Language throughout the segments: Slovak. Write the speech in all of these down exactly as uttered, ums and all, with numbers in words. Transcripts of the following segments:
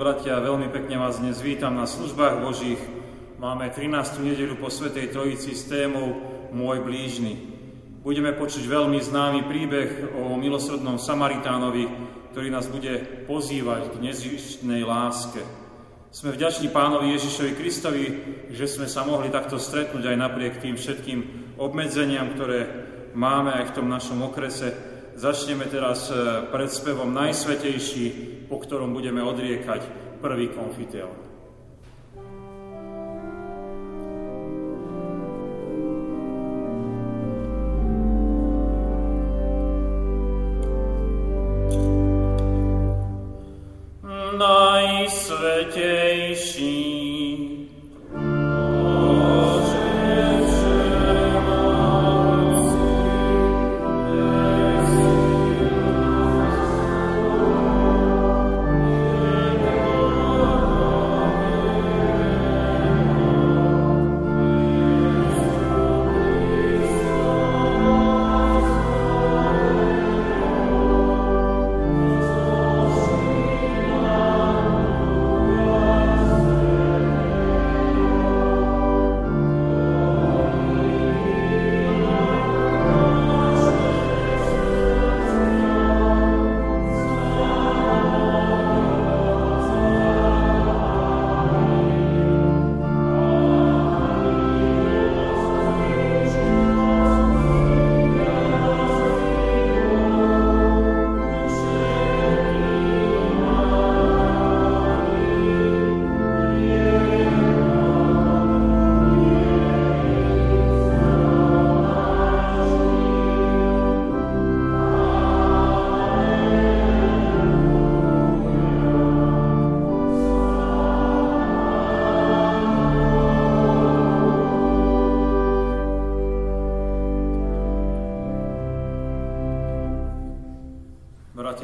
bratia, veľmi pekne vás dnes vítam na službách Božích. Máme trinástu nedeľu po Svätej Trojici s témou Môj blížny. Budeme počuť veľmi známy príbeh o milosrdnom Samaritánovi, ktorý nás bude pozývať k nezištnej láske. Sme vďační Pánovi Ježišovi Kristovi, že sme sa mohli takto stretnúť aj napriek tým všetkým obmedzeniam, ktoré máme aj v tom našom okrese. Začneme teraz pred spevom Najsvetejší, po ktorom budeme odriekať prvý konfiteor. Najsvetejší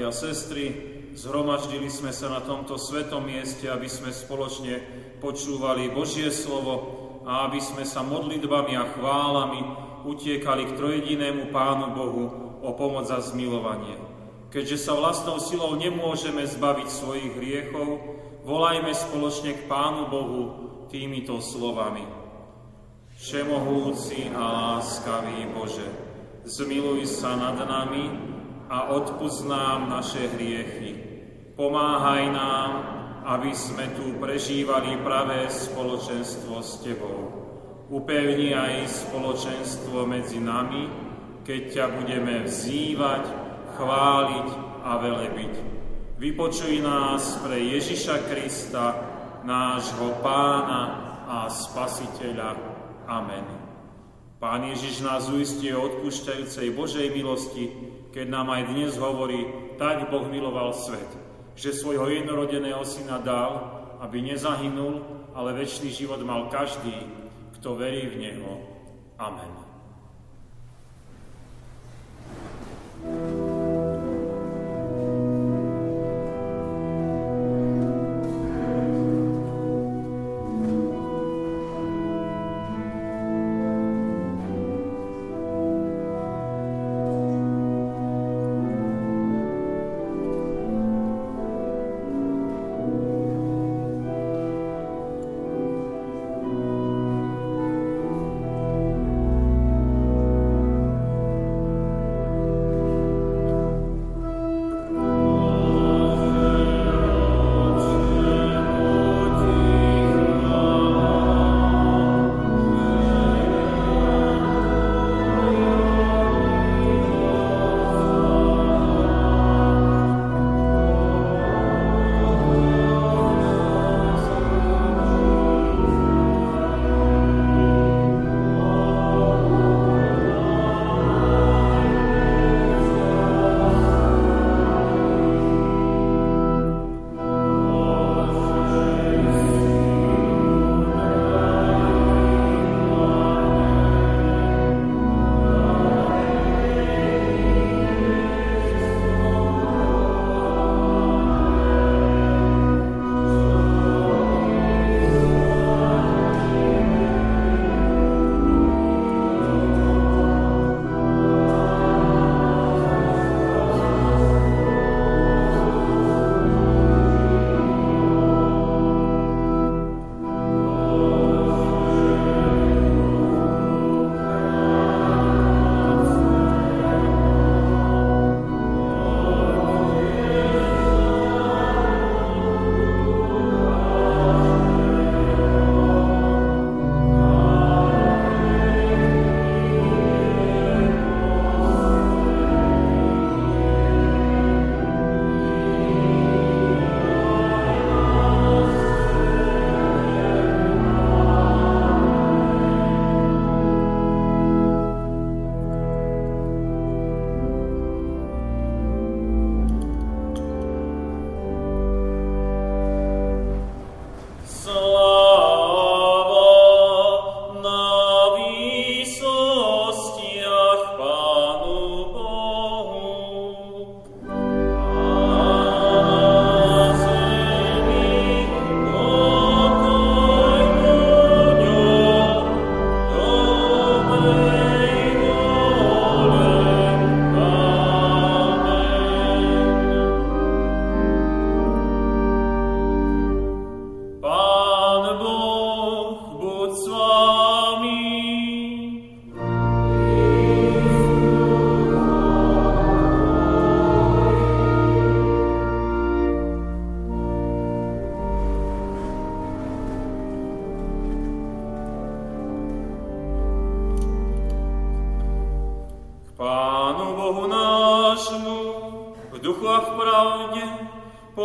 a sestry, zhromaždili sme sa na tomto svetom mieste, aby sme spoločne počúvali Božie slovo a aby sme sa modlitbami a chválami utiekali k trojedinému Pánu Bohu o pomoc a zmilovanie. Keďže sa vlastnou silou nemôžeme zbaviť svojich hriechov, volajme spoločne k Pánu Bohu týmito slovami. Všemohúci a láskavý Bože, zmiluj sa nad nami a odpusť nám naše hriechy. Pomáhaj nám, aby sme tu prežívali pravé spoločenstvo s Tebou. Upevni aj spoločenstvo medzi nami, keď ťa budeme vzývať, chváliť a velebiť. Vypočuj nás pre Ježiša Krista, nášho Pána a Spasiteľa. Amen. Pán Ježiš nás uistie o odpúšťajúcej Božej milosti, keď nám aj dnes hovorí, tak Boh miloval svet, že svojho jednorodeného syna dal, aby nezahynul, ale večný život mal každý, kto verí v Neho. Amen.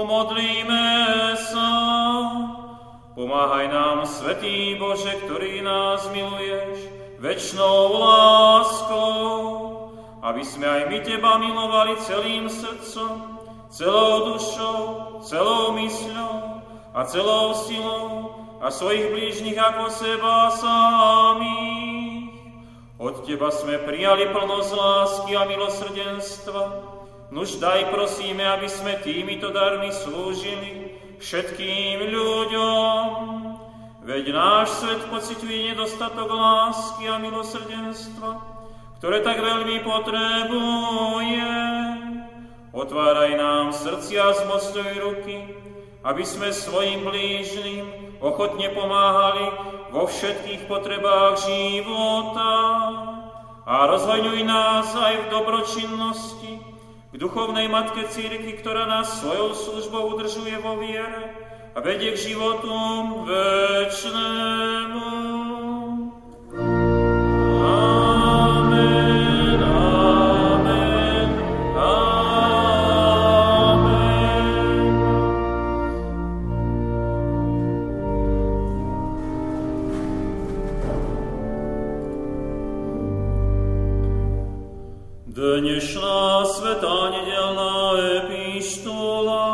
Pomodlíme sa. Pomáhaj nám, Svätý Bože, ktorý nás miluješ večnou láskou, aby sme aj my Teba milovali celým srdcom, celou dušou, celou mysľou a celou silou a svojich blížnych ako seba samých. Od Teba sme prijali plnosť lásky a milosrdenstva. Nuž daj, prosíme, aby sme týmito darmi slúžili všetkým ľuďom. Veď náš svet pociťuje nedostatok lásky a milosrdenstva, ktoré tak veľmi potrebuje. Otváraj nám srdcia a zmocňuj ruky, aby sme svojim blížnym ochotne pomáhali vo všetkých potrebách života. A rozhojňuj nás aj v dobročinnosti k duchovnej matke cirkvi, ktorá nás svojou službou udržuje vo viere a vedie k životu večnému. Amen, amen, amen. Dnešná svätá nedeľná epištola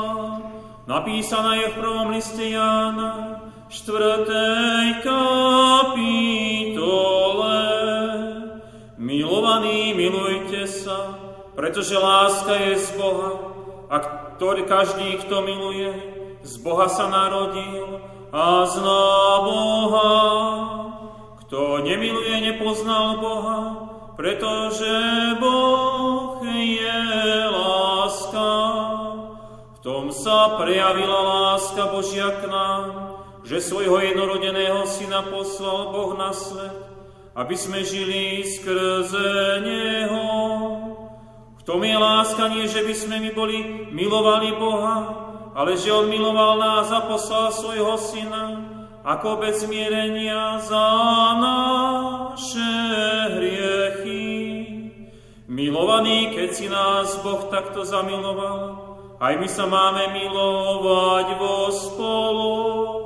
napísaná je v prvom liste Jána, štvrtej kapitole. Milovaní, milujte sa, pretože láska je z Boha, a ktorý každý, kto miluje, z Boha sa narodil a zná Boha. Kto nemiluje, nepoznal Boha, pretože Boh je láska. V tom sa prejavila láska Božia k nám, že svojho jednorodeného Syna poslal Boh na svet, aby sme žili skrze Neho. V tom je láska, nie že by sme my boli milovali Boha, ale že On miloval nás a poslal svojho Syna ako bez zmierenia za naše hriechy. Milovaní, keď si nás Boh takto zamiloval, aj my sa máme milovať vo spolok.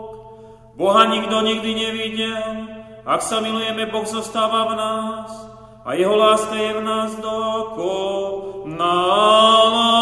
Boha nikto nikdy nevidel. Ak sa milujeme, Boh zostáva v nás a Jeho láska je v nás dokonalá.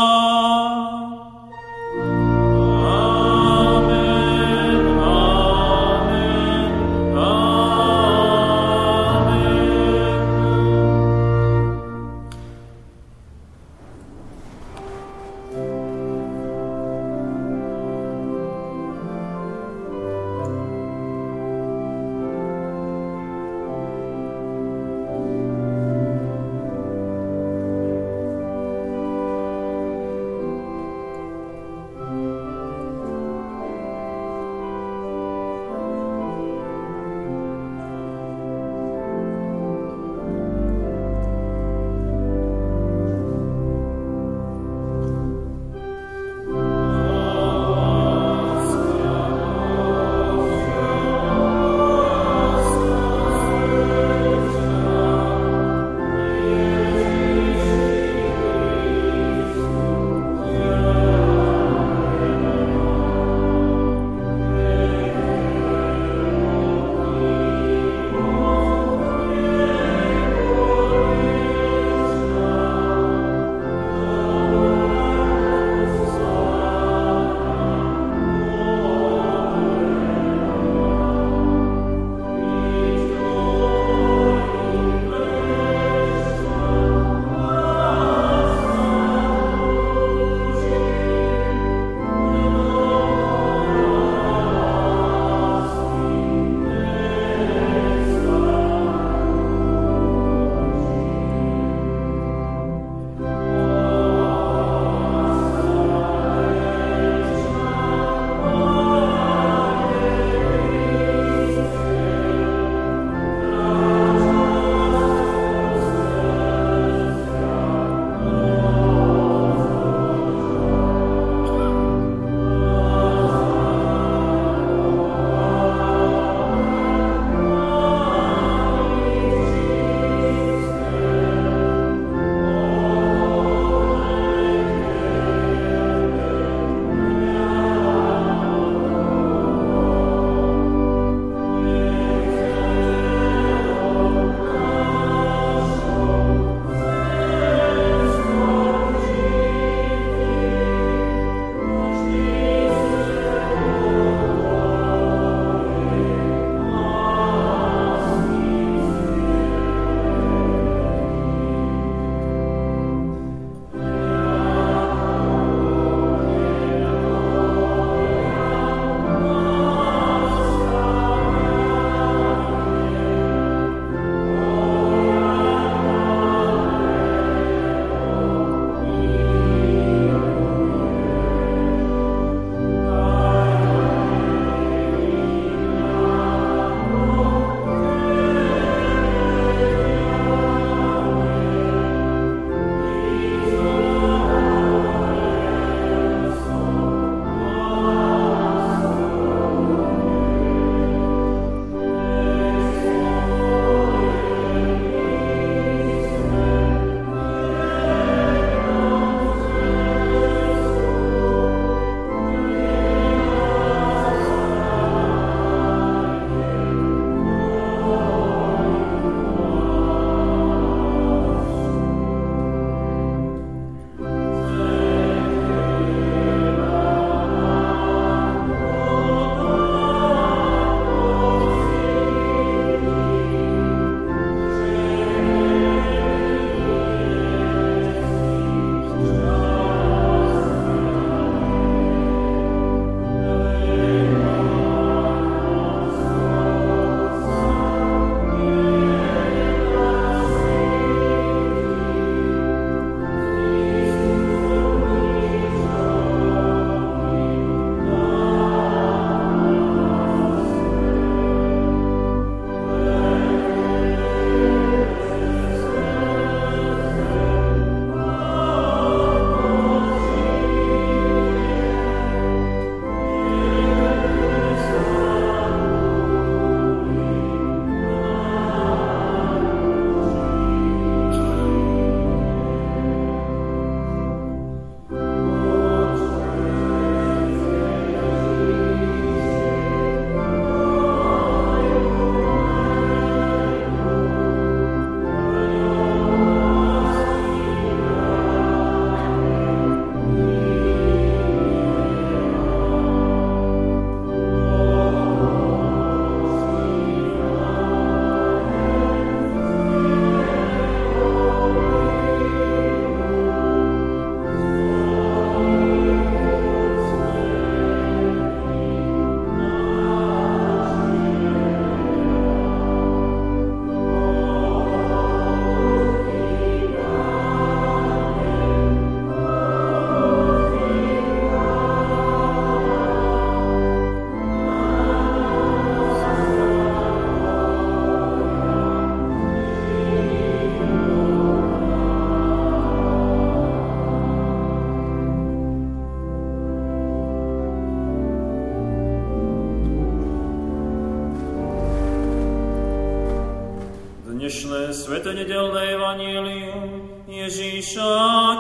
dnešné sväté nedeľné evanjelium Ježíša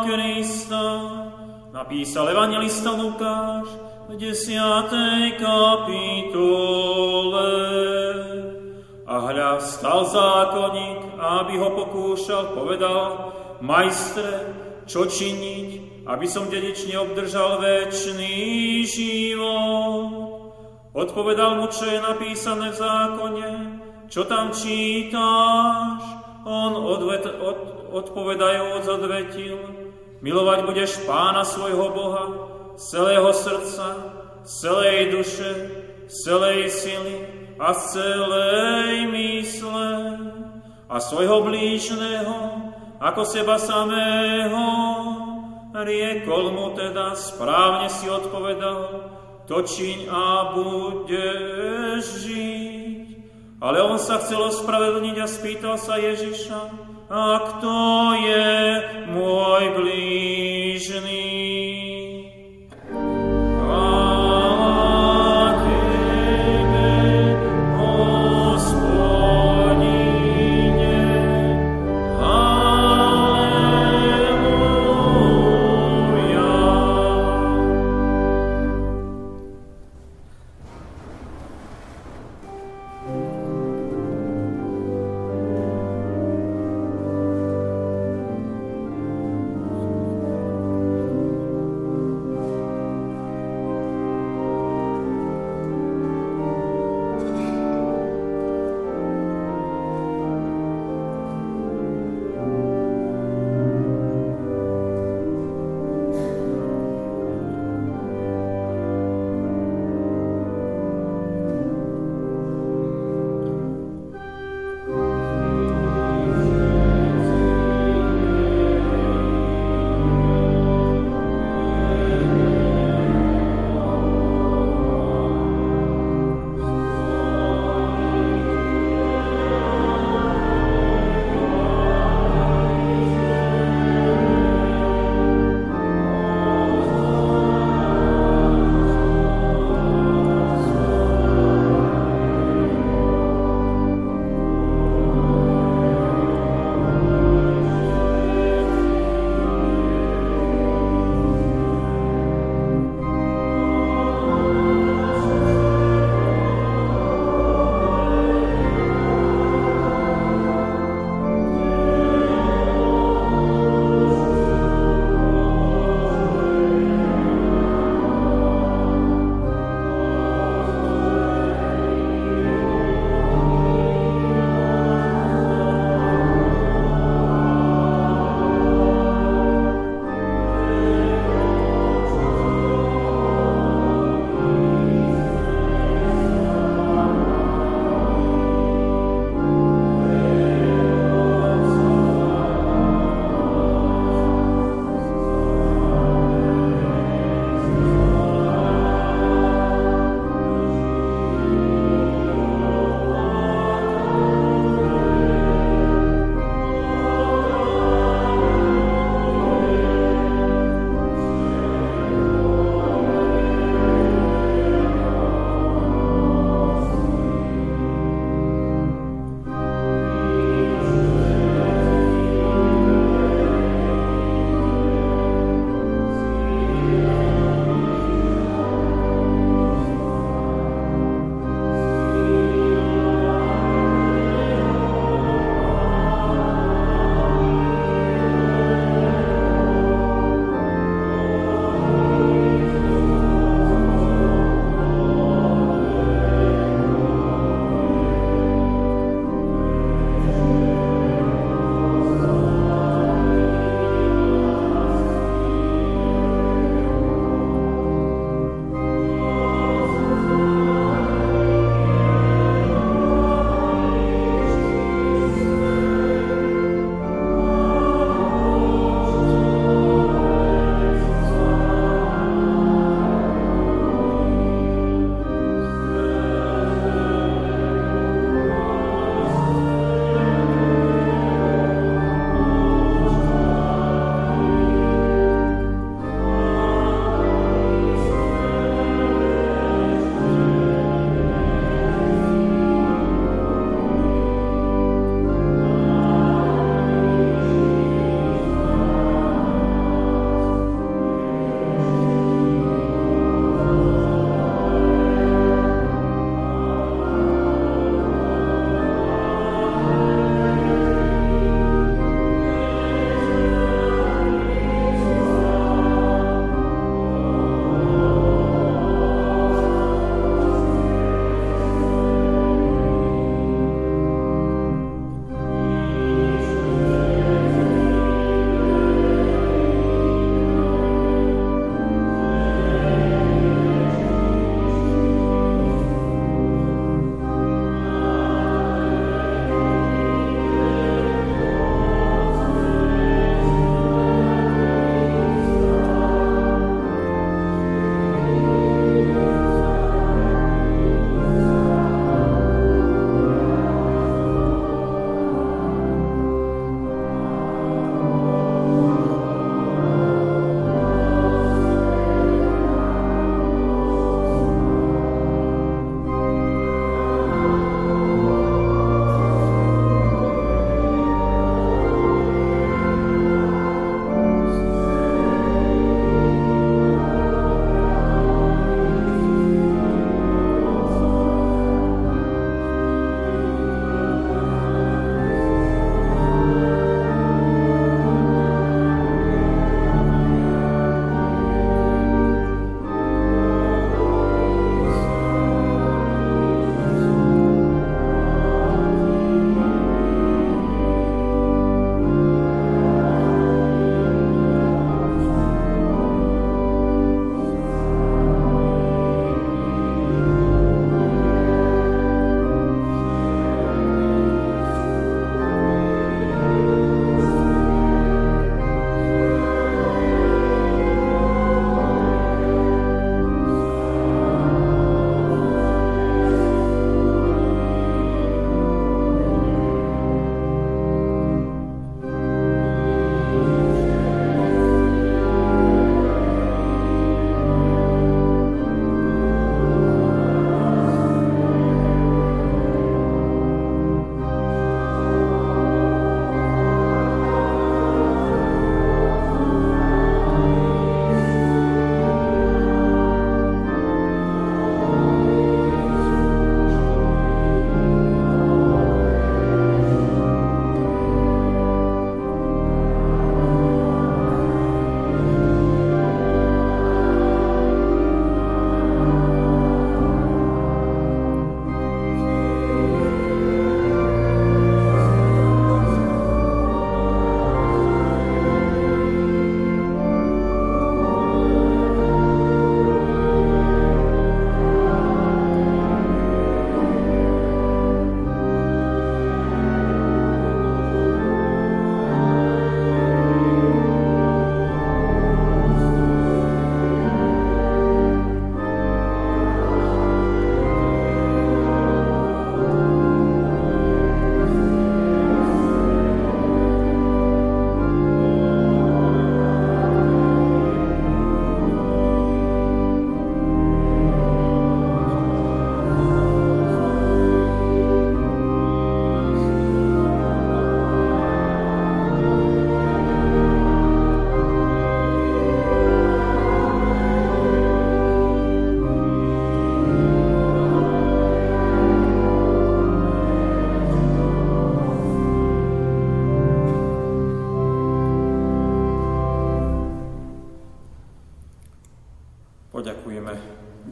Krista napísal evanjelista Lukáš v desiatej kapitole. A hľa, stal zákonník, aby ho pokúšal, povedal: Majstre, čo činiť, aby som dedične obdržal večný život? Odpovedal mu, čo je napísané v zákone, čo tam čítáš? On odvet, od, odpovedajúc odvetil: milovať budeš Pána svojho Boha z celého srdca, z celej duše, z celej sily a z celej mysle a svojho blížneho ako seba samého. Riekol mu teda: správne si odpovedal, to čiň a budeš žiť. Ale on sa chcel ospravedlniť a spýtal sa Ježiša: a kto je môj blížny? A tebe, Hospodine, halleluja.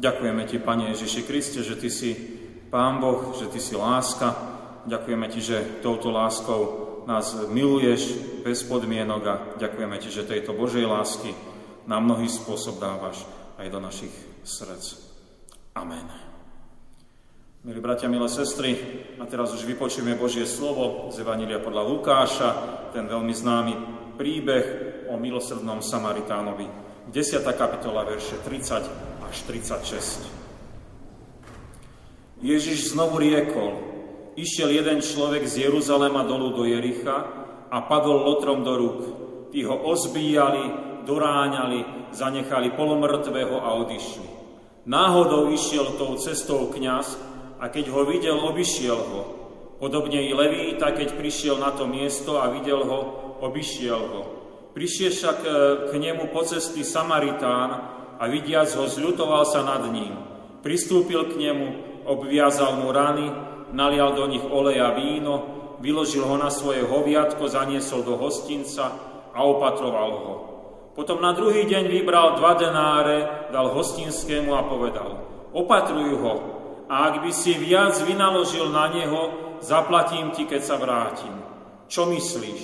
Ďakujeme Ti, Pane Ježiši Kriste, že Ty si Pán Boh, že Ty si láska. Ďakujeme Ti, že touto láskou nás miluješ bez podmienok a ďakujeme Ti, že tejto Božej lásky na mnohý spôsob dávaš aj do našich srdc. Amen. Milí bratia, milé sestry, a teraz už vypočujeme Božie slovo z Evanjelia podľa Lukáša, ten veľmi známy príbeh o milosrdnom Samaritánovi. desiata kapitola, verše tridsať až tridsaťšesť. Ježiš znovu riekol, išiel jeden človek z Jeruzalema dolu do Jericha a padol lotrom do rúk. Tí ho ozbíjali, doráňali, zanechali polomrtvého a odišli. Náhodou išiel tou cestou kňaz a keď ho videl, obišiel ho. Podobne i Levíta, keď prišiel na to miesto a videl ho, obišiel ho. Prišiel však k nemu po cesty Samaritán, a vidiac ho, zľutoval sa nad ním. Pristúpil k nemu, obviazal mu rany, nalial do nich olej a víno, vyložil ho na svoje hoviatko, zaniesol do hostinca a opatroval ho. Potom na druhý deň vybral dva denáre, dal hostinskému a povedal, opatruj ho, a ak by si viac vynaložil na neho, zaplatím ti, keď sa vrátim. Čo myslíš?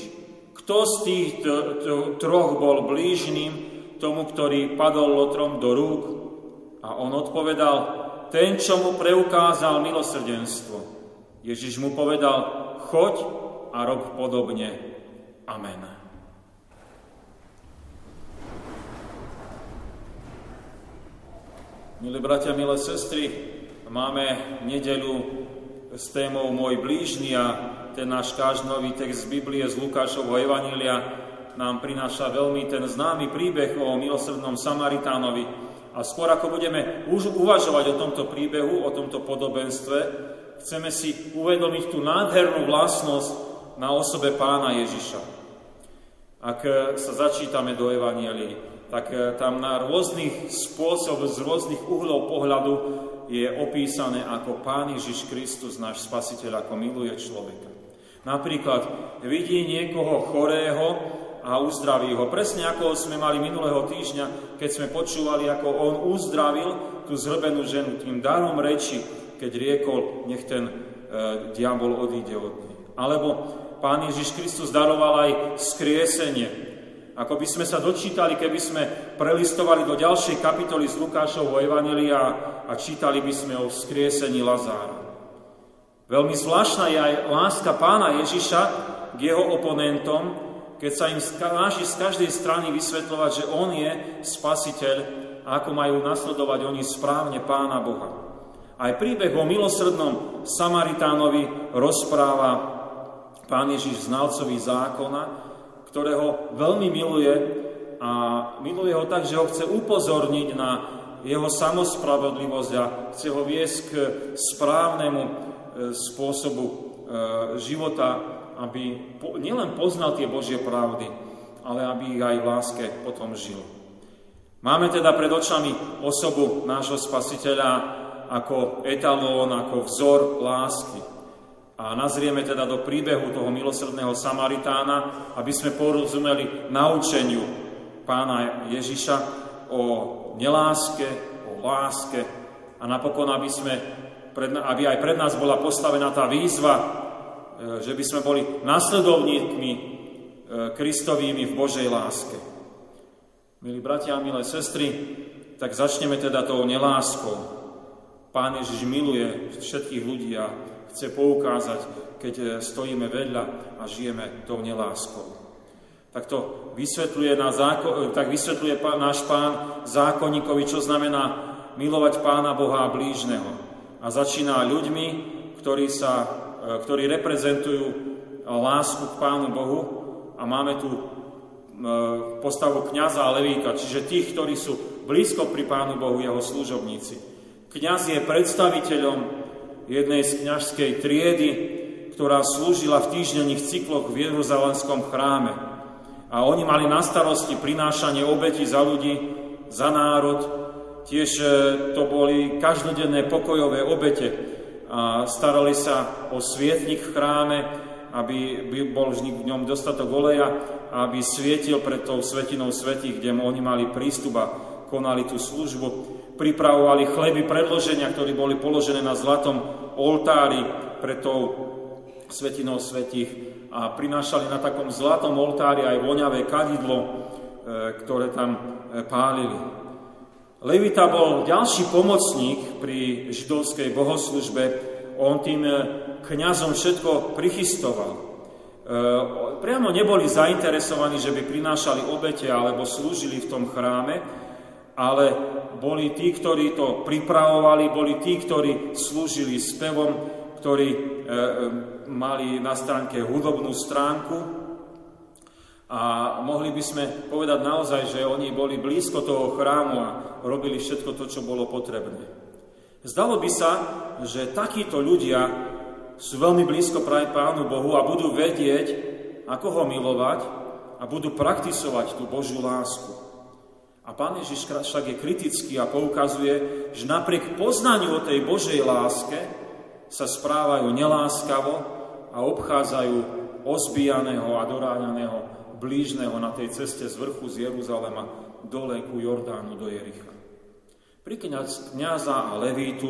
Kto z tých troch bol blížnym tomu, ktorý padol lotrom do rúk? A on odpovedal, ten, čo mu preukázal milosrdenstvo. Ježiš mu povedal, choď a rob podobne. Amen. Milí bratia, milé sestry, máme nedeľu s témou Môj blížny a ten náš každnový text z Biblie z Lukášovho Evanjelia nám prináša veľmi ten známy príbeh o milosrdnom Samaritánovi. A skôr ako budeme už uvažovať o tomto príbehu, o tomto podobenstve, chceme si uvedomiť tú nádhernú vlastnosť na osobe Pána Ježiša. Ak sa začítame do Evanjelií, tak tam na rôznych spôsob, z rôznych uhlov pohľadu je opísané, ako Pán Ježiš Kristus, náš Spasiteľ, ako miluje človeka. Napríklad vidí niekoho chorého a uzdraví ho. Presne ako sme mali minulého týždňa, keď sme počúvali, ako on uzdravil tú zhrbenú ženu tým darom reči, keď riekol, nech ten e, diabol odíde od nej. Alebo Pán Ježiš Kristus daroval aj skriesenie. Ako by sme sa dočítali, keby sme prelistovali do ďalšej kapitoly z Lukášovho Evanjelia a čítali by sme o skriesení Lazára. Veľmi zvláštna je aj láska Pána Ježiša k jeho oponentom, keď sa im snaží z každej strany vysvetľovať, že on je spasiteľ a ako majú nasledovať oni správne Pána Boha. Aj príbeh o milosrdnom Samaritánovi rozpráva Pán Ježiš znalcovi zákona, ktorého veľmi miluje a miluje ho tak, že ho chce upozorniť na jeho samospravodlivosť a chce ho viesť k správnemu spôsobu života, aby nielen poznal tie Božie pravdy, ale aby ich aj v láske potom žil. Máme teda pred očami osobu nášho Spasiteľa ako etalón, ako vzor lásky. A nazrieme teda do príbehu toho milosrdného Samaritána, aby sme porozumeli naučeniu Pána Ježiša o neláske, o láske a napokon, aby, sme, aby aj pred nás bola postavená tá výzva, že by sme boli nasledovníkmi Kristovými v Božej láske. Milí bratia a milé sestry, tak začneme teda tou neláskou. Pán Ježiš miluje všetkých ľudí a chce poukázať, keď stojíme vedľa a žijeme tou neláskou. Tak to vysvetľuje, na záko- tak vysvetľuje pán, náš Pán zákonníkovi, čo znamená milovať Pána Boha a blížneho. A začína ľuďmi, ktorí sa ktorí reprezentujú lásku k Pánu Bohu a máme tu postavu kňaza a levíta, čiže tých, ktorí sú blízko pri Pánu Bohu, jeho služobníci. Kňaz je predstaviteľom jednej z kňažskej triedy, ktorá slúžila v týždenných cykloch v Jeruzalemskom chráme. A oni mali na starosti prinášanie obeti za ľudí, za národ. Tiež to boli každodenné pokojové obete, a starali sa o svietnik v chráme, aby bol v ňom dostatok oleja, aby svietil pred tou svetinou svätých, kde oni mali prístup a konali tú službu. pripravovali chleby predloženia, ktoré boli položené na zlatom oltári pred tou svetinou svätých a prinášali na takom zlatom oltári aj voňavé kadidlo, ktoré tam pálili. Levita bol ďalší pomocník pri židovskej bohoslužbe. On tým kňazom všetko prichystoval. Priamo neboli zainteresovaní, že by prinášali obete alebo slúžili v tom chráme, ale boli tí, ktorí to pripravovali, boli tí, ktorí slúžili spevom, ktorí mali na stránke hudobnú stránku. A mohli by sme povedať naozaj, že oni boli blízko toho chrámu a robili všetko to, čo bolo potrebné. Zdalo by sa, že takíto ľudia sú veľmi blízko práve Pánu Bohu a budú vedieť, ako ho milovať a budú praktizovať tú Božiu lásku. A Pán Ježiš však je kritický a poukazuje, že napriek poznaniu o tej Božej láske sa správajú neláskavo a obchádzajú ozbijaného a doráňaného blížneho na tej ceste z vrchu z Jeruzalema dole ku Jordánu do Jericha. Pri kňaza a levítu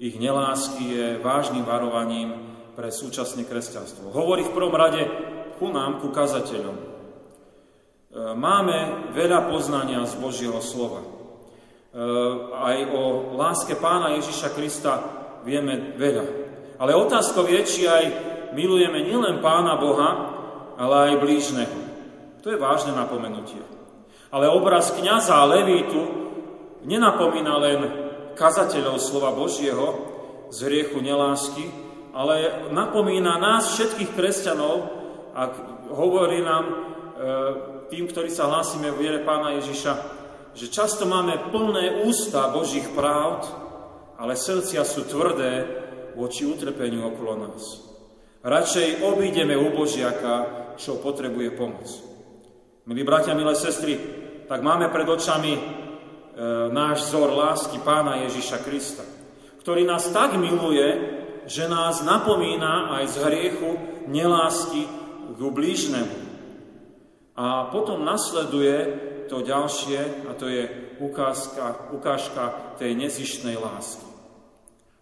ich nelásky je vážnym varovaním pre súčasné kresťanstvo. Hovorí v prvom rade ku nám, ku kazateľom. Máme veľa poznania z Božieho slova. Aj o láske Pána Ježiša Krista vieme veľa. Ale otázkou je, či aj milujeme nielen Pána Boha, ale aj blížneho. To je vážne napomenutie. Ale obraz kňaza a levítu nenapomína len kazateľov slova Božieho z hriechu nelásky, ale napomína nás všetkých kresťanov a hovorí nám tým, ktorí sa hlásime v viere Pána Ježiša, že často máme plné ústa Božích pravd, ale srdcia sú tvrdé voči utrpeniu okolo nás. Radšej obídeme ubožiaka, čo potrebuje pomoc. Milí bratia, milé sestry, tak máme pred očami e, náš vzor lásky Pána Ježiša Krista, ktorý nás tak miluje, že nás napomína aj z hriechu nelásky k blížnemu. A potom nasleduje to ďalšie, a to je ukázka, ukážka tej nezištnej lásky.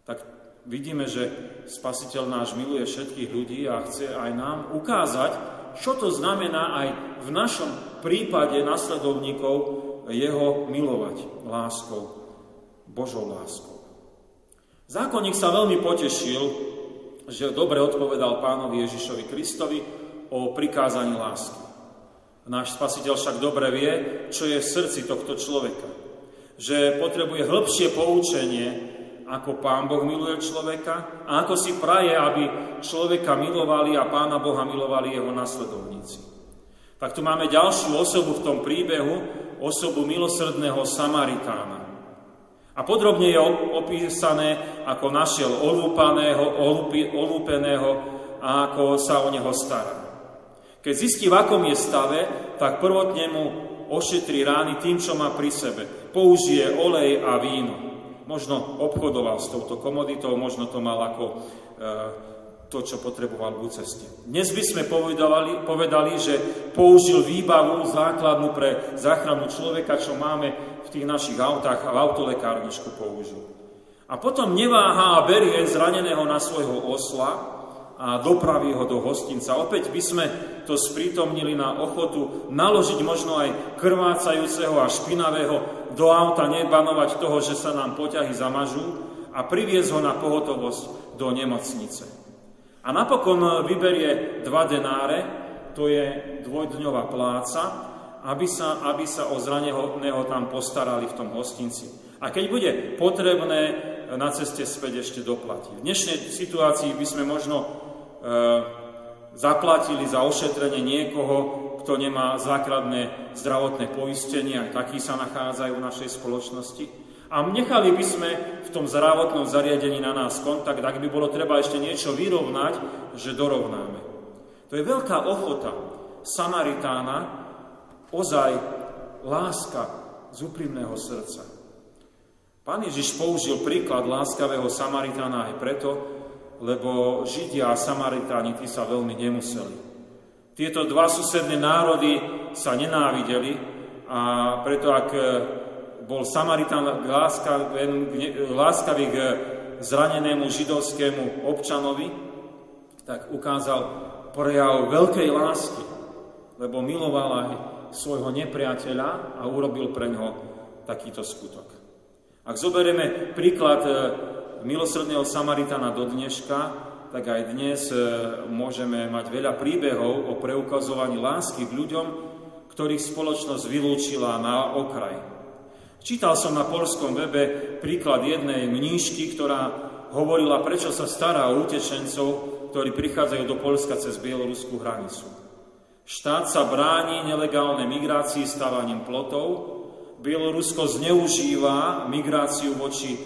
Tak vidíme, že Spasiteľ náš miluje všetkých ľudí a chce aj nám ukázať, čo to znamená aj v našom prípade nasledovníkov jeho milovať láskou, Božou láskou. Zákonník sa veľmi potešil, že dobre odpovedal Pánovi Ježišovi Kristovi o prikázaní lásky. Náš Spasiteľ však dobre vie, čo je v srdci tohto človeka. Že potrebuje hĺbšie poučenie, ako Pán Boh miluje človeka a ako si praje, aby človeka milovali a Pána Boha milovali jeho nasledovníci. Tak tu máme ďalšiu osobu v tom príbehu, osobu milosrdného Samaritána. A podrobne je opísané, ako našiel olúpaného, olúpeného a ako sa o neho stará. Keď zistí, v akom je stave, tak prvotne mu ošetrí rány tým, čo má pri sebe. Použije olej a víno. Možno obchodoval s touto komoditou, možno to mal ako e, to, čo potreboval v ceste. Dnes by sme povedali, povedali, že použil výbavu základnú pre záchranu človeka, čo máme v tých našich autách a v autolekárničku použil. A potom neváha a berie zraneného na svojho osla a dopraví ho do hostinca. Opäť by sme to sprítomnili na ochotu naložiť možno aj krvácajúceho a špinavého do auta, nebanovať toho, že sa nám poťahy zamažú a priviesť ho na pohotovosť do nemocnice. A napokon vyberie dva denáre, to je dvojdňová pláca, aby sa, aby sa o zraneného tam postarali v tom hostinci. A keď bude potrebné, na ceste späť ešte doplatí. V dnešnej situácii by sme možno e, zaplatili za ošetrenie niekoho, kto nemá základné zdravotné poistenie, aj takí sa nachádzajú v našej spoločnosti. A nechali by sme v tom zdravotnom zariadení na nás kontakt, ak by bolo treba ešte niečo vyrovnať, že dorovnáme. To je veľká ochota Samaritána, ozaj láska z úprimného srdca. Pán Ježiš použil príklad láskavého Samaritána aj preto, lebo Židia a Samaritáni tí sa veľmi nemuseli. Tieto dva susedné národy sa nenávideli a preto, ak bol Samaritán láskavý k zranenému židovskému občanovi, tak ukázal prejav veľkej lásky, lebo miloval aj svojho nepriateľa a urobil pre ňoho takýto skutok. Ak zoberieme príklad milosrdného Samaritána do dneška, tak aj dnes môžeme mať veľa príbehov o preukazovaní lásky k ľuďom, ktorých spoločnosť vylúčila na okraj. Čítal som na poľskom webe príklad jednej mníšky, ktorá hovorila, prečo sa stará o utečencov, ktorí prichádzajú do Poľska cez bieloruskú hranicu. Štát sa bráni nelegálnej migrácii stávaním plotov, Bielorusko zneužíva migráciu voči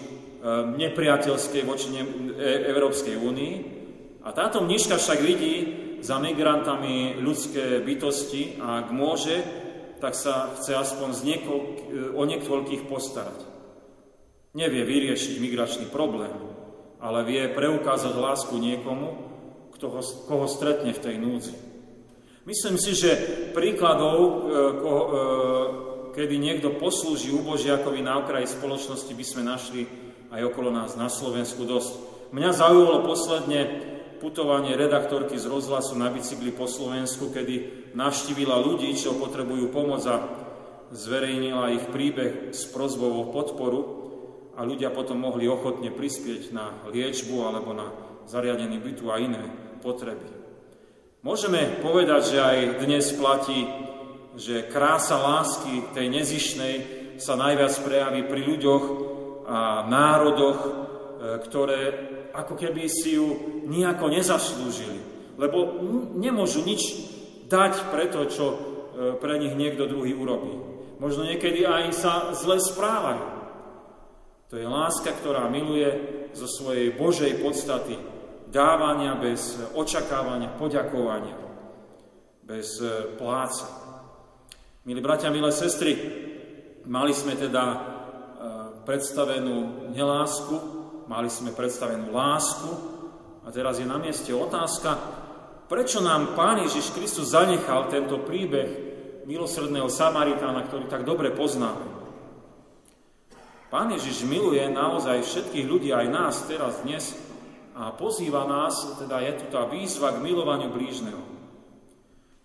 nepriateľskej voči Európskej únii. A táto mníška však vidí za migrantami ľudské bytosti a ak môže, tak sa chce aspoň z niekoľk, o niektoľkých postarať. Nevie vyriešiť migračný problém, ale vie preukázať lásku niekomu, kto ho, koho stretne v tej núdzi. Myslím si, že príkladov, koho, kedy niekto poslúži ubožiakovi na okraji spoločnosti, by sme našli aj okolo nás na Slovensku dosť. Mňa zaujalo posledne putovanie redaktorky z rozhlasu na bicykli po Slovensku, kedy navštívila ľudí, čo potrebujú pomoc a zverejnila ich príbeh s prosbou o podporu a ľudia potom mohli ochotne prispieť na liečbu alebo na zariadenie bytu a iné potreby. Môžeme povedať, že aj dnes platí, že krása lásky tej nezištnej sa najviac prejaví pri ľuďoch, a národoch, ktoré ako keby si ju nejako nezaslúžili, lebo nemôžu nič dať pre to, čo pre nich niekto druhý urobí. Možno niekedy aj sa zle správajú. To je láska, ktorá miluje zo svojej Božej podstaty dávania bez očakávania, poďakovania, bez pláca. Milí bratia, milé sestry, mali sme teda predstavenú nelásku, mali sme predstavenú lásku a teraz je na mieste otázka, prečo nám Pán Ježiš Kristus zanechal tento príbeh milosrdného Samaritána, ktorý tak dobre poznáme. Pán Ježiš miluje naozaj všetkých ľudí, aj nás teraz dnes a pozýva nás, teda je tu tá výzva k milovaniu blížneho.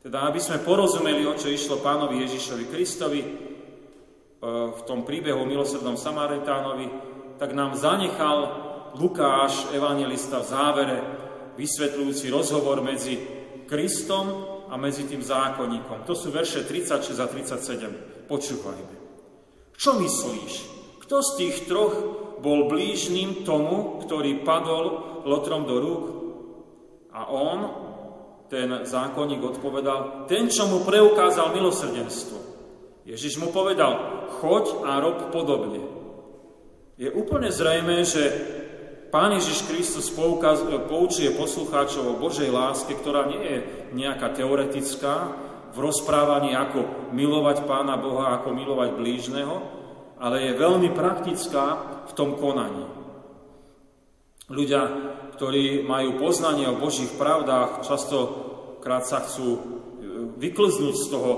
Teda aby sme porozumeli, o čo išlo Pánovi Ježišovi Kristovi, v tom príbehu o milosrdnom Samaritánovi, tak nám zanechal Lukáš, evanjelista, v závere vysvetľujúci rozhovor medzi Kristom a medzi tým zákonníkom. To sú verše tridsaťšesť a tridsaťsedem. Počúvajme. Čo myslíš? Kto z tých troch bol blížnym tomu, ktorý padol lotrom do rúk? A on, ten zákonník, odpovedal, ten, čo mu preukázal milosrdenstvo. Ježiš mu povedal, choď a rob podobne. Je úplne zrejmé, že Pán Ježiš Kristus poukaz, poučuje poslucháčov o Božej láske, ktorá nie je nejaká teoretická, v rozprávaní, ako milovať Pána Boha, ako milovať blížneho, ale je veľmi praktická v tom konaní. Ľudia, ktorí majú poznanie o Božích pravdách, častokrát sa chcú vyklznúť z toho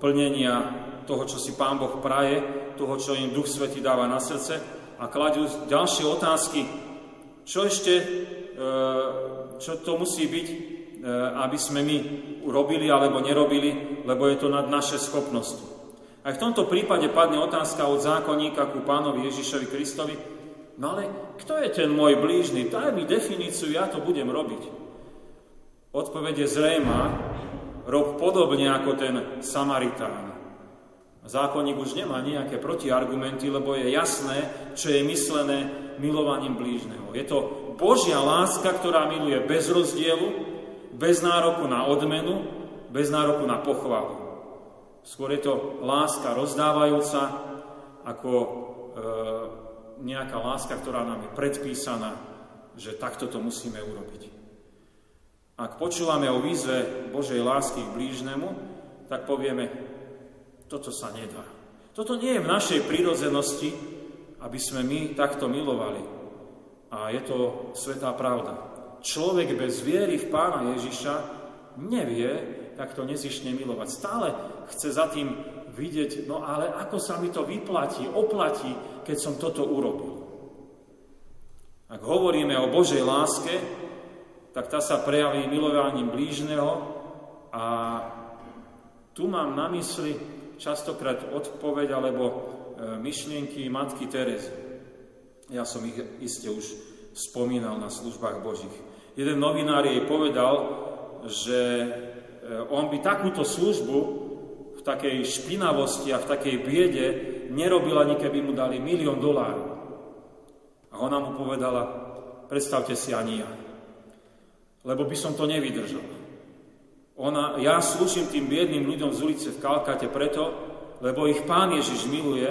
plnenia toho, čo si Pán Boh praje, toho, čo im Duch Svätý dáva na srdce a kladú ďalšie otázky, čo ešte, čo to musí byť, aby sme my urobili alebo nerobili, lebo je to nad naše schopnosti. Aj v tomto prípade padne otázka od zákonníka ku Pánovi Ježišovi Kristovi, no ale kto je ten môj blížny? Daj mi definíciu, ja to budem robiť. Odpoveď je zrejmá, rob podobne ako ten Samaritán. Zákonník už nemá nejaké protiargumenty, lebo je jasné, čo je myslené milovaním blížneho. Je to Božia láska, ktorá miluje bez rozdielu, bez nároku na odmenu, bez nároku na pochvalu. Skôr je to láska rozdávajúca, ako e, nejaká láska, ktorá nám je predpísaná, že takto to musíme urobiť. Ak počúvame o výzve Božej lásky k blížnemu, tak povieme, toto sa nedá. Toto nie je v našej prírodzenosti, aby sme my takto milovali. A je to svätá pravda. Človek bez viery v Pána Ježiša nevie takto nezištne milovať. Stále chce za tým vidieť, no ale ako sa mi to vyplatí, oplatí, keď som toto urobil. Ak hovoríme o Božej láske, tak tá sa prejaví milovaním blížneho a tu mám na mysli častokrát odpoveď alebo myšlienky matky Terezy. Ja som ich iste už spomínal na službách Božích. Jeden novinár jej povedal, že on by takúto službu v takej špinavosti a v takej biede nerobil, ani keby mu dali milión dolárov. A ona mu povedala, predstavte si ani ja, lebo by som to nevydržal. Ona, ja slúžim tým biedným ľuďom z ulice v Kalkate preto, lebo ich Pán Ježiš miluje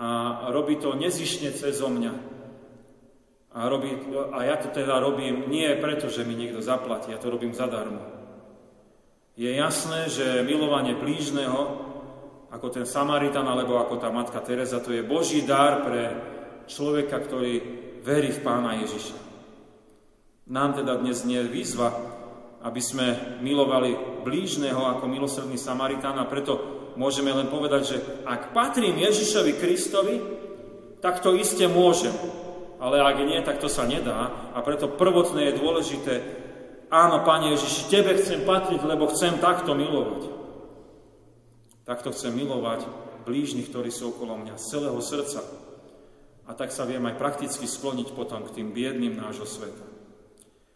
a robí to nezišne cezo mňa. A, robí, a ja to teda robím nie preto, že mi niekto zaplatí, ja to robím zadarmo. Je jasné, že milovanie blížneho, ako ten Samaritan, alebo ako tá matka Tereza, to je Boží dar pre človeka, ktorý verí v Pána Ježiša. Nám teda dnes nie je výzva, aby sme milovali blížneho ako milosrdný Samaritán a preto môžeme len povedať, že ak patrím Ježišovi Kristovi, tak to iste môžem. Ale ak nie, tak to sa nedá a preto prvotné je dôležité, áno, Pane Ježiši, Tebe chcem patriť, lebo chcem takto milovať. Takto chcem milovať blížnych, ktorí sú okolo mňa, z celého srdca. A tak sa viem aj prakticky skloniť potom k tým biedným nášho sveta.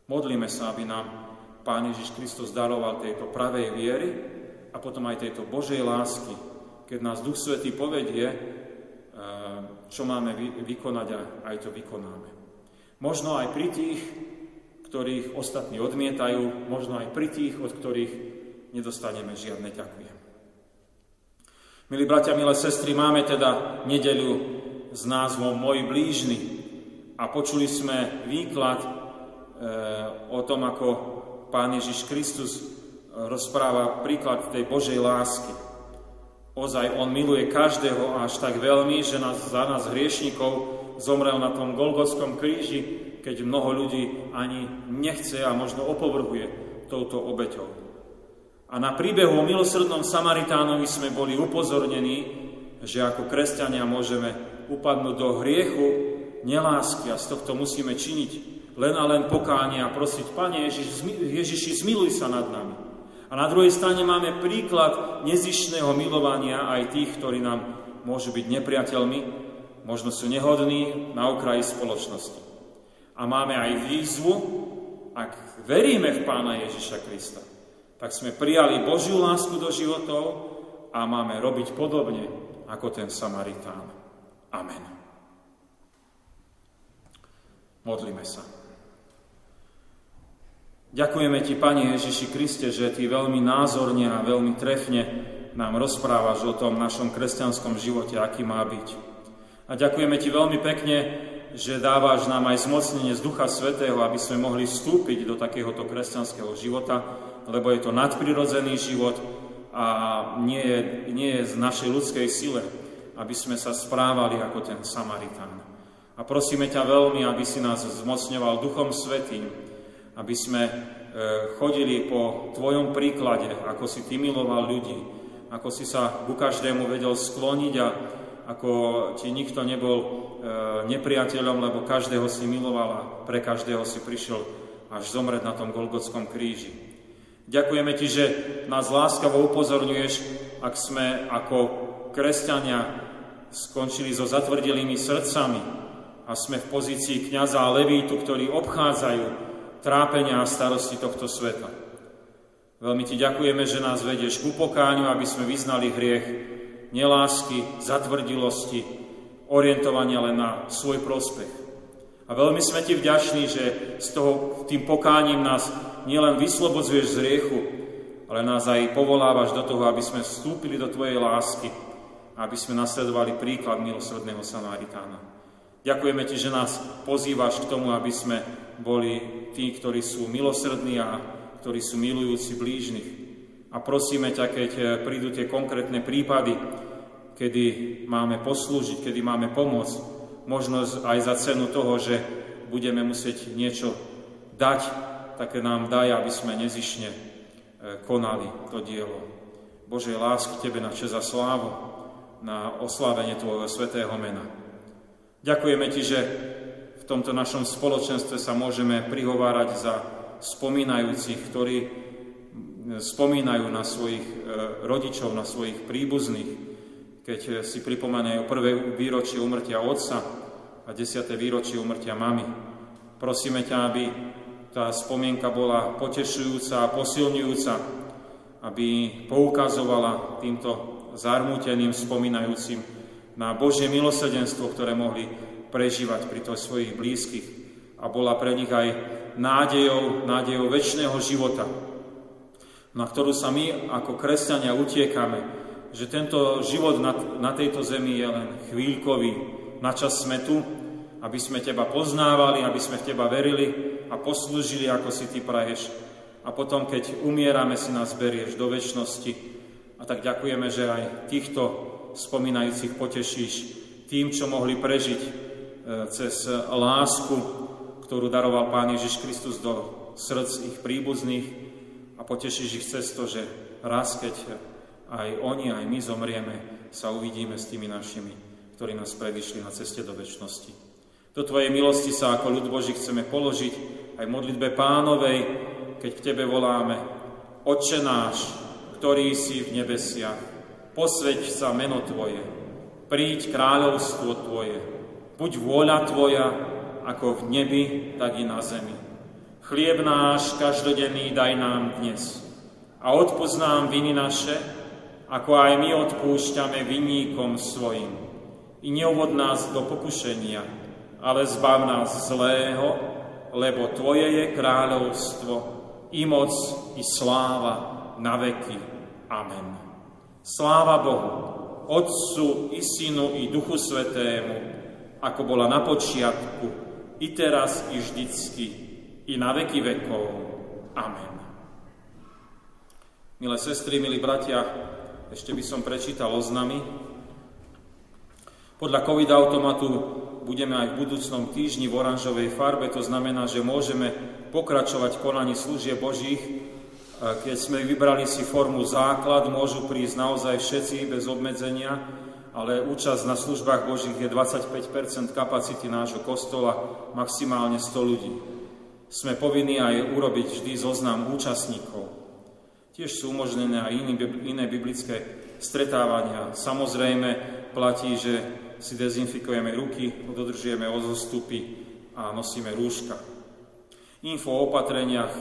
Modlíme sa, aby nám Pán Ježiš Kristus daroval tejto pravej viery a potom aj tejto Božej lásky, keď nás Duch Svätý povedie, čo máme vykonať a aj to vykonáme. Možno aj pri tých, ktorých ostatní odmietajú, možno aj pri tých, od ktorých nedostaneme žiadne ďakujem. Milí bratia, milé sestry, máme teda nedeľu s názvom Môj blížny. A počuli sme výklad e, o tom, ako Pán Ježiš Kristus rozpráva príklad tej Božej lásky. Ozaj, On miluje každého až tak veľmi, že nás, za nás hriešnikov zomrel na tom Golgotskom kríži, keď mnoho ľudí ani nechce a možno opovrhuje touto obeťou. A na príbehu o milosrdnom Samaritánovi sme boli upozornení, že ako kresťania môžeme upadnúť do hriechu, nelásky a z tohto musíme činiť len a len pokánie a prosiť, Pane Ježiš, Ježiši, zmiluj sa nad nami. A na druhej strane máme príklad nezištného milovania aj tých, ktorí nám môžu byť nepriateľmi, možno sú nehodní na okraji spoločnosti. A máme aj výzvu, ak veríme v Pána Ježiša Krista, tak sme prijali Božiu lásku do životov a máme robiť podobne ako ten Samaritán. Amen. Modlíme sa. Ďakujeme Ti, Pane Ježiši Kriste, že Ty veľmi názorne a veľmi trefne nám rozprávaš o tom našom kresťanskom živote, aký má byť. A ďakujeme Ti veľmi pekne, že dávaš nám aj zmocnenie z Ducha Svätého, aby sme mohli vstúpiť do takéhoto kresťanského života, lebo je to nadprirodzený život a nie je, nie je z našej ľudskej sile, aby sme sa správali ako ten Samaritán. A prosíme ťa veľmi, aby si nás zmocňoval Duchom Svätým, aby sme chodili po tvojom príklade, ako si ty miloval ľudí, ako si sa ku každému vedel skloniť a ako ti nikto nebol nepriateľom, lebo každého si miloval a pre každého si prišiel až zomrieť na tom Golgotskom kríži. Ďakujeme ti, že nás láskavo upozorňuješ, ak sme ako kresťania skončili so zatvrdelými srdcami a sme v pozícii kňaza a levítu, ktorí obchádzajú trápenia a starosti tohto sveta. Veľmi ti ďakujeme, že nás vedieš ku pokáňu, aby sme vyznali hriech nelásky, zatvrdilosti, orientovania len na svoj prospech. A veľmi sme ti vďační, že s toho, tým pokáním nás nielen vyslobodzuješ z hriechu, ale nás aj povolávaš do toho, aby sme vstúpili do tvojej lásky, aby sme nasledovali príklad milosrdného Samaritána. Ďakujeme ti, že nás pozývaš k tomu, aby sme boli tí, ktorí sú milosrdní a ktorí sú milujúci blížnych. A prosíme ťa, keď prídu tie konkrétne prípady, kedy máme poslúžiť, kedy máme pomôcť, možno aj za cenu toho, že budeme musieť niečo dať, tak nám daj, aby sme nezišne konali to dielo. Božej lásky Tebe na česť a slávu, na oslávenie Tvojho svätého mena. Ďakujeme Ti, že v tomto našom spoločenstve sa môžeme prihovárať za spomínajúcich, ktorí spomínajú na svojich rodičov, na svojich príbuzných, keď si pripomínajú prvé výročie úmrtia otca a desiate výročie úmrtia mamy. Prosíme ťa, aby tá spomienka bola potešujúca a posilňujúca, aby poukazovala týmto zarmúteným spomínajúcim na Božie milosrdenstvo, ktoré mohli prežívať pri svojich blízkych a bola pre nich aj nádejou, nádejou večného života, na ktorú sa my ako kresťania utiekame, že tento život na, na tejto zemi je len chvíľkový, na čas sme tu, aby sme Teba poznávali, aby sme v Teba verili a poslúžili, ako si Ty praješ. A potom, keď umierame, si nás berieš do večnosti. A tak ďakujeme, že aj týchto spomínajúcich potešíš tým, čo mohli prežiť e, cez lásku, ktorú daroval Pán Ježiš Kristus do srdc ich príbuzných a potešíš ich cez to, že raz, keď aj oni, aj my zomrieme, sa uvidíme s tými našimi, ktorí nás predišli na ceste do večnosti. Do Tvojej milosti sa ako ľud Boží chceme položiť aj v modlitbe Pánovej, keď k Tebe voláme: Otče náš, ktorý si v nebesiach, posväť sa meno Tvoje, príď kráľovstvo Tvoje, buď vôľa Tvoja, ako v nebi, tak i na zemi. Chlieb náš každodenný daj nám dnes a odpusť nám viny naše, ako aj my odpúšťame vinníkom svojim. I neuvod nás do pokušenia, ale zbav nás zlého, lebo Tvoje je kráľovstvo, i moc, i sláva na veky. Amen. Sláva Bohu, Otcu, i Synu, i Duchu Svätému, ako bola na počiatku, i teraz, i vždycky, i na veky vekov. Amen. Milé sestry, milí bratia, ešte by som prečítal oznamy. Podľa COVID-automatu budeme aj v budúcnom týždni v oranžovej farbe, to znamená, že môžeme pokračovať v konaní služieb Božích. Keď sme vybrali si formu základ, môžu prísť naozaj všetci bez obmedzenia, ale účasť na službách Božích je dvadsaťpäť percent kapacity nášho kostola, maximálne sto ľudí. Sme povinní aj urobiť vždy zoznam účastníkov. Tiež sú umožnené aj iné biblické stretávania. Samozrejme platí, že si dezinfikujeme ruky, dodržujeme odostupy a nosíme rúška. Info o opatreniach,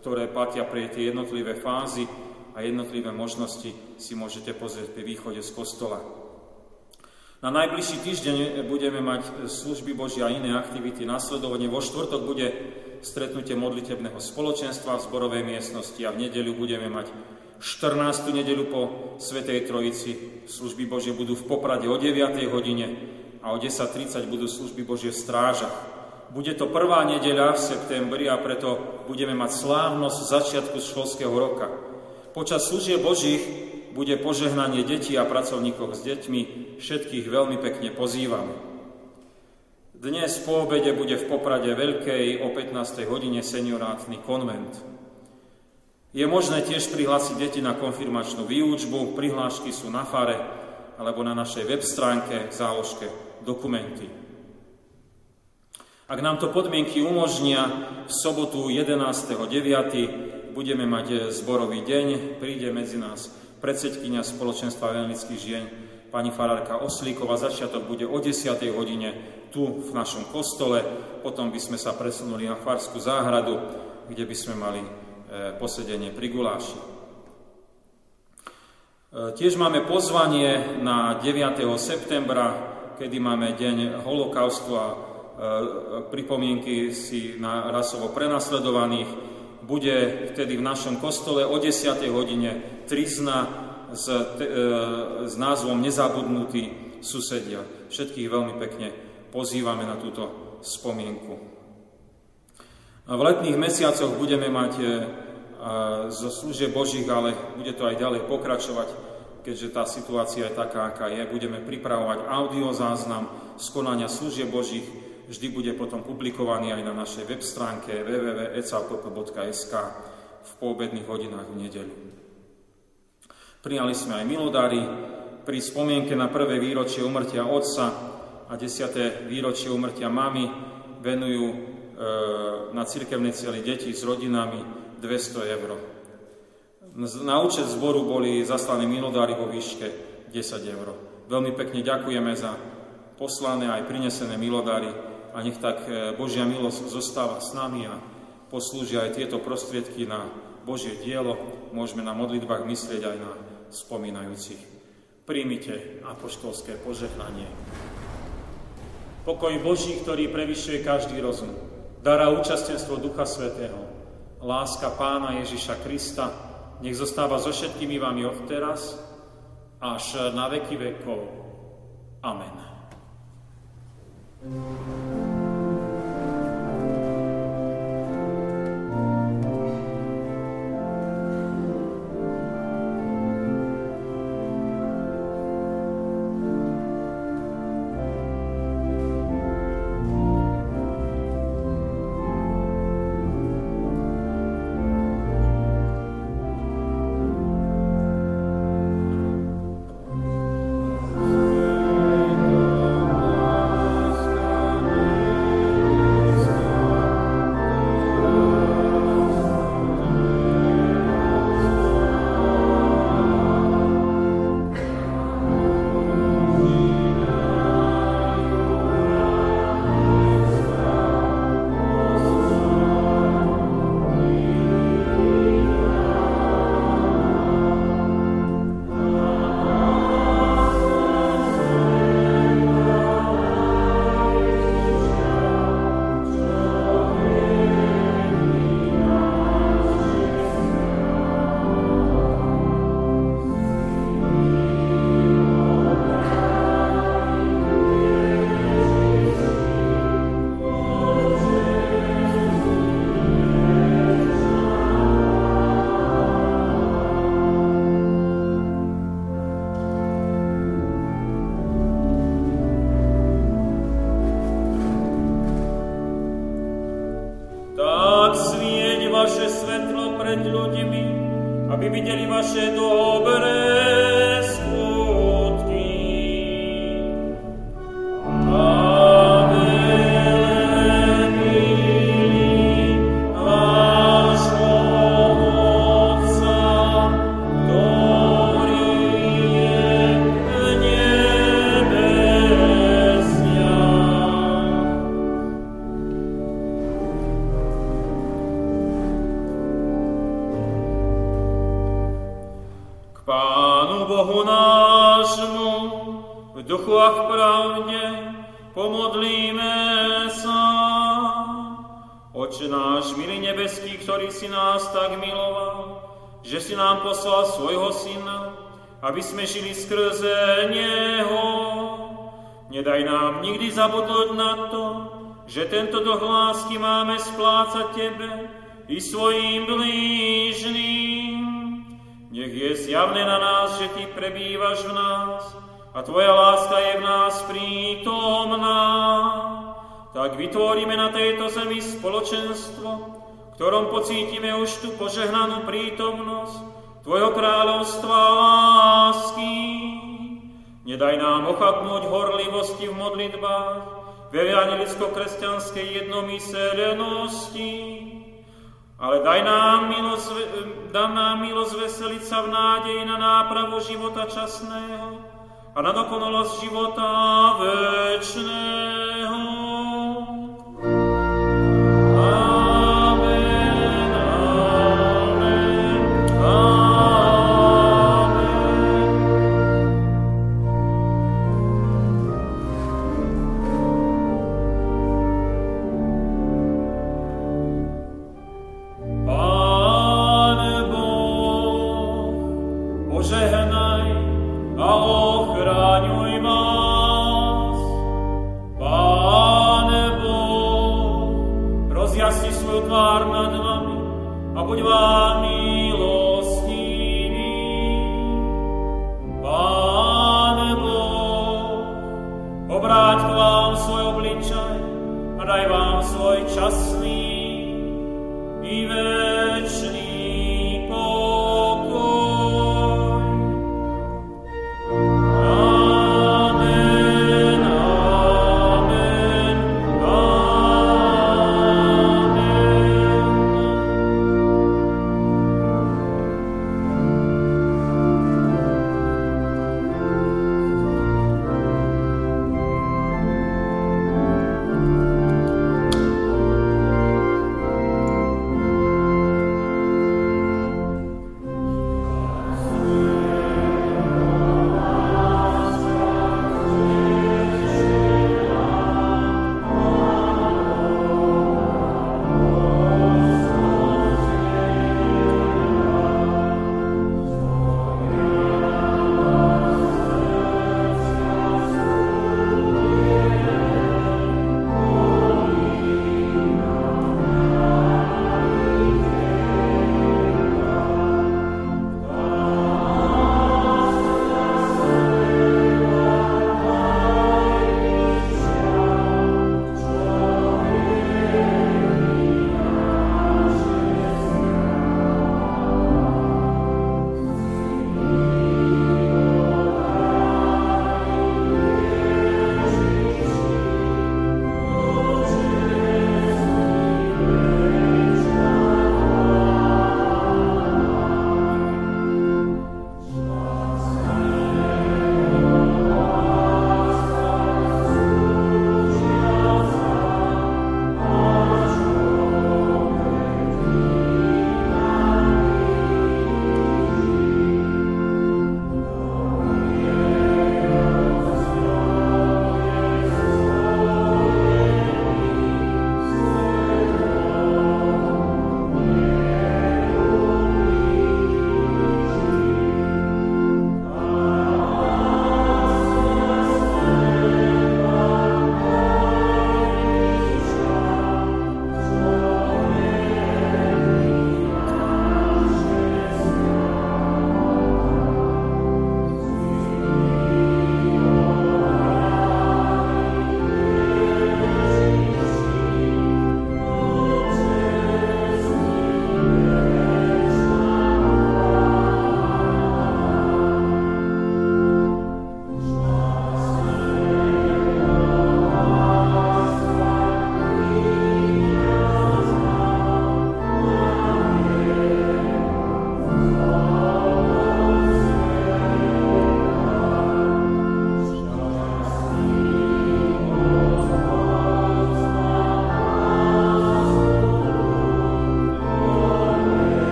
ktoré platia pre tie jednotlivé fázy a jednotlivé možnosti, si môžete pozrieť pri východe z kostola. Na najbližší týždeň budeme mať služby Božia a iné aktivity. Nasledovne vo štvrtok bude stretnutie modlitebného spoločenstva v zborovej miestnosti a v nedeľu budeme mať štrnástu nedeľu po Svätej Trojici. Služby Božie budú v Poprade o deviatej hodine a o desať tridsať budú služby Božie v Strážach. Bude to prvá nedeľa v septembri a preto budeme mať slávnosť začiatku školského roka. Počas služieb Božích bude požehnanie detí a pracovníkov s deťmi. Všetkých veľmi pekne pozývame. Dnes po obede bude v Poprade Veľkej o pätnástej hodine seniorátny konvent. Je možné tiež prihlásiť deti na konfirmačnú výučbu, prihlášky sú na fare alebo na našej web stránke v záložke dokumenty. Ak nám to podmienky umožnia, v sobotu jedenásteho deviateho budeme mať zborový deň, príde medzi nás predsedkyňa spoločenstva evangelických žien pani farárka Oslíková, začiatok bude o desiatej hodine tu v našom kostole, potom by sme sa presunuli na Farskú záhradu, kde by sme mali posedenie pri guláši. Tiež máme pozvanie na deviateho septembra, kedy máme deň holokaustu a pripomienky si na rasovo prenasledovaných. Bude vtedy v našom kostole o desiatej hodine trizna S, t- s názvom Nezabudnutí susedia. Všetkých veľmi pekne pozývame na túto spomienku. V letných mesiacoch budeme mať zo služieb Božích, ale bude to aj ďalej pokračovať, keďže tá situácia je taká, aká je. Budeme pripravovať audiozáznam z konania služieb Božích. Vždy bude potom publikovaný aj na našej web stránke w w w bodka e c a p k bodka s k v poobedných hodinách v nedeľu. Prijali sme aj milodári pri spomienke na prvé výročie úmrtia otca a desiate výročie úmrtia mamy venujú e, na cirkevné ciele detí s rodinami dvesto eur. Na účet zboru boli zaslané milodári vo výške desať eur. Veľmi pekne ďakujeme za poslané aj prinesené milodári a nech tak Božia milosť zostáva s nami a poslúžia aj tieto prostriedky na Božie dielo. Môžeme na modlitbách myslieť aj na spomínajúcich. Príjmite apoštolské požehnanie. Pokoj Boží, ktorý prevyšuje každý rozum, dará účastenstvo Ducha Svätého. Láska Pána Ježiša Krista nech zostáva so všetkými vami od teraz až na veky vekov. Amen. Aby sme žili skrze Neho. Nedaj nám nikdy zabudnúť na to, že tento dlh lásky máme splácať Tebe i svojim blížnym. Nech je zjavné na nás, že Ty prebývaš v nás a Tvoja láska je v nás prítomná. Tak vytvoríme na tejto zemi spoločenstvo, v ktorom pocítime už tú požehnanú prítomnosť Tvojho kráľovstva lásky. Nedaj nám ochabnúť horlivosti v modlitbách, v evangélicko-kresťanskej jednomyseľnosti, ale daj nám milosť, daj nám milosť veseliť sa v nádeji na nápravu života časného a na dokonalosť života večného. Časný i večný pokoj.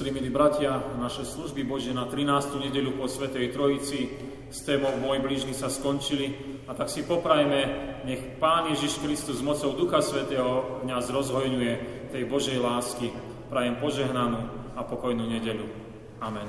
Sestry, milí bratia, naše služby Božie na trinástu nedeľu po Svätej Trojici s témou Môj blížny sa skončili a tak si poprajme, nech Pán Ježiš Kristus mocou Ducha Svätého dňa zrozhojňuje tej Božej lásky. Prajem požehnanú a pokojnú nedeľu. Amen.